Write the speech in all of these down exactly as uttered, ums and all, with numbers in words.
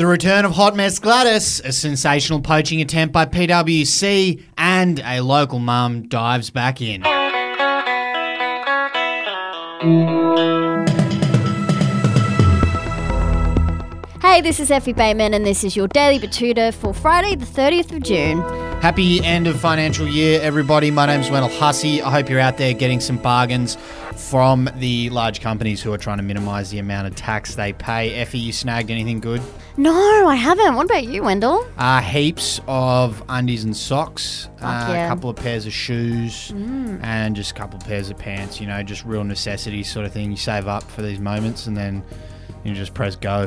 The return of Hot Mess Gladys, a sensational poaching attempt by P W C, and a local mum dives back in. Hey, this is Effie Bateman and this is your Daily Batuta for Friday the thirtieth of June. Happy end of financial year, everybody. My name's Wendell Hussey. I hope you're out there getting some bargains from the large companies who are trying to minimise the amount of tax they pay. Effie, you snagged anything good? No, I haven't. What about you, Wendell? Uh, heaps of undies and socks, uh, yeah. a couple of pairs of shoes, mm. and just a couple of pairs of pants, you know, just real necessity sort of thing. You save up for these moments and then you just press go.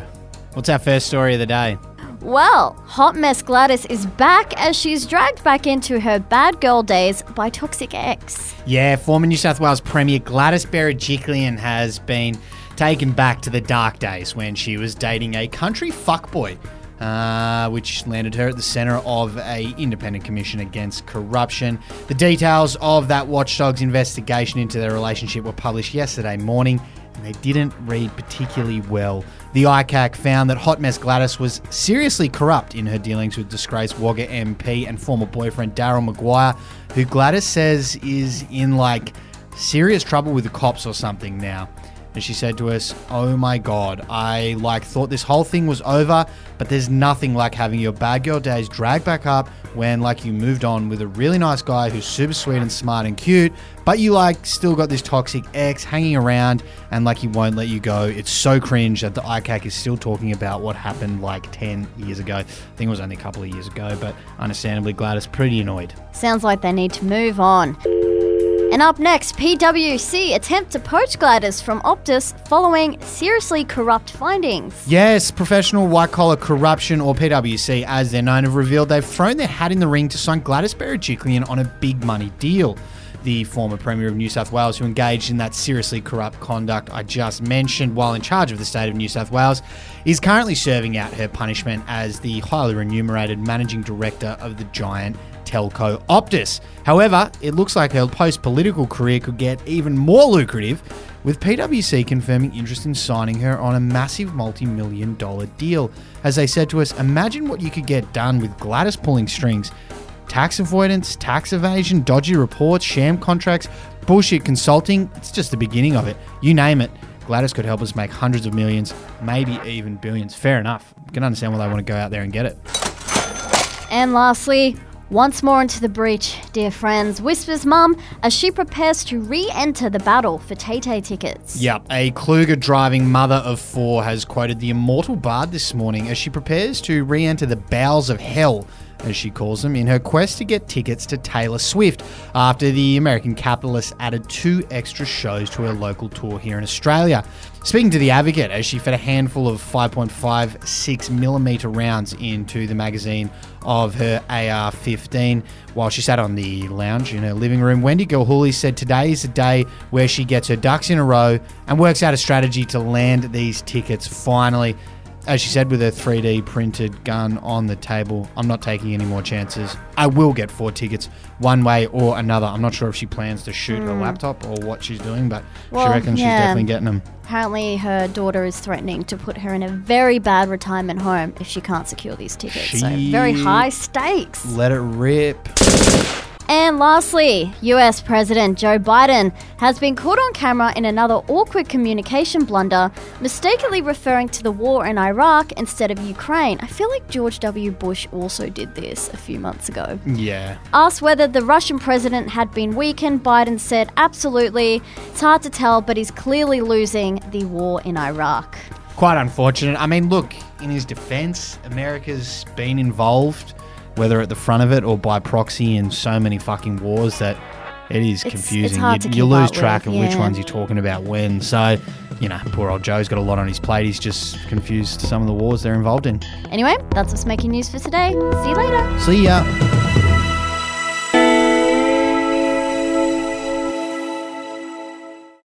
What's our first story of the day? Well, Hot Mess Gladys is back as she's dragged back into her bad girl days by Toxic X. Yeah, former New South Wales Premier Gladys Berejiklian has been taken back to the dark days when she was dating a country fuckboy, uh, which landed her at the centre of an independent commission against corruption. The details of that watchdog's investigation into their relationship were published yesterday morning, and they didn't read particularly well. The I C A C found that Hot Mess Gladys was seriously corrupt in her dealings with disgraced Wagga M P and former boyfriend Daryl Maguire, who Gladys says is in, like, serious trouble with the cops or something now. And she said to us, "Oh my God, I, like, thought this whole thing was over, but there's nothing like having your bad girl days dragged back up when, like, you moved on with a really nice guy who's super sweet and smart and cute, but you, like, still got this toxic ex hanging around and, like, he won't let you go. It's so cringe that the I C A C is still talking about what happened, like, ten years ago. I think it was only a couple of years ago, but understandably, Gladys pretty annoyed. Sounds like they need to move on. And up next, P W C attempt to poach Gladys from Optus following seriously corrupt findings. Yes, Professional White-Collar Corruption, or P W C as they're known, have revealed they've thrown their hat in the ring to sign Gladys Berejiklian on a big money deal. The former Premier of New South Wales, who engaged in that seriously corrupt conduct I just mentioned while in charge of the state of New South Wales, is currently serving out her punishment as the highly remunerated managing director of the giant Telco Optus. However, it looks like her post-political career could get even more lucrative, with P W C confirming interest in signing her on a massive multi-million dollar deal. As they said to us, imagine what you could get done with Gladys pulling strings. Tax avoidance, tax evasion, dodgy reports, sham contracts, bullshit consulting. It's just the beginning of it. You name it. Gladys could help us make hundreds of millions, maybe even billions. Fair enough. You can understand why they want to go out there and get it. And lastly, once more into the breach, dear friends, whispers mum as she prepares to re-enter the battle for Tay-Tay tickets. Yep, a Kluger-driving mother of four has quoted the immortal bard this morning as she prepares to re-enter the bowels of hell, as she calls them, in her quest to get tickets to Taylor Swift after the American capitalist added two extra shows to her local tour here in Australia. Speaking to The Advocate, as she fed a handful of five point five six millimeter rounds into the magazine of her A R fifteen while she sat on the lounge in her living room, Wendy Gilhooley said today is a day where she gets her ducks in a row and works out a strategy to land these tickets finally. As she said with her three D printed gun on the table, "I'm not taking any more chances. I will get four tickets one way or another." I'm not sure if she plans to shoot mm. her laptop or what she's doing, but well, she reckons yeah. she's definitely getting them. Apparently her daughter is threatening to put her in a very bad retirement home if she can't secure these tickets. She so very high stakes. Let it rip. And lastly, U S President Joe Biden has been caught on camera in another awkward communication blunder, mistakenly referring to the war in Iraq instead of Ukraine. I feel like George W. Bush also did this a few months ago. Yeah. Asked whether the Russian president had been weakened, Biden said, "Absolutely. It's hard to tell, but he's clearly losing the war in Iraq." Quite unfortunate. I mean, look, in his defense, America's been involved, whether at the front of it or by proxy, in so many fucking wars that it is confusing. It's, it's hard you, to you lose track with, yeah. of which ones you're talking about when. So, you know, poor old Joe's got a lot on his plate. He's just confused some of the wars they're involved in. Anyway, that's what's making news for today. See you later. See ya.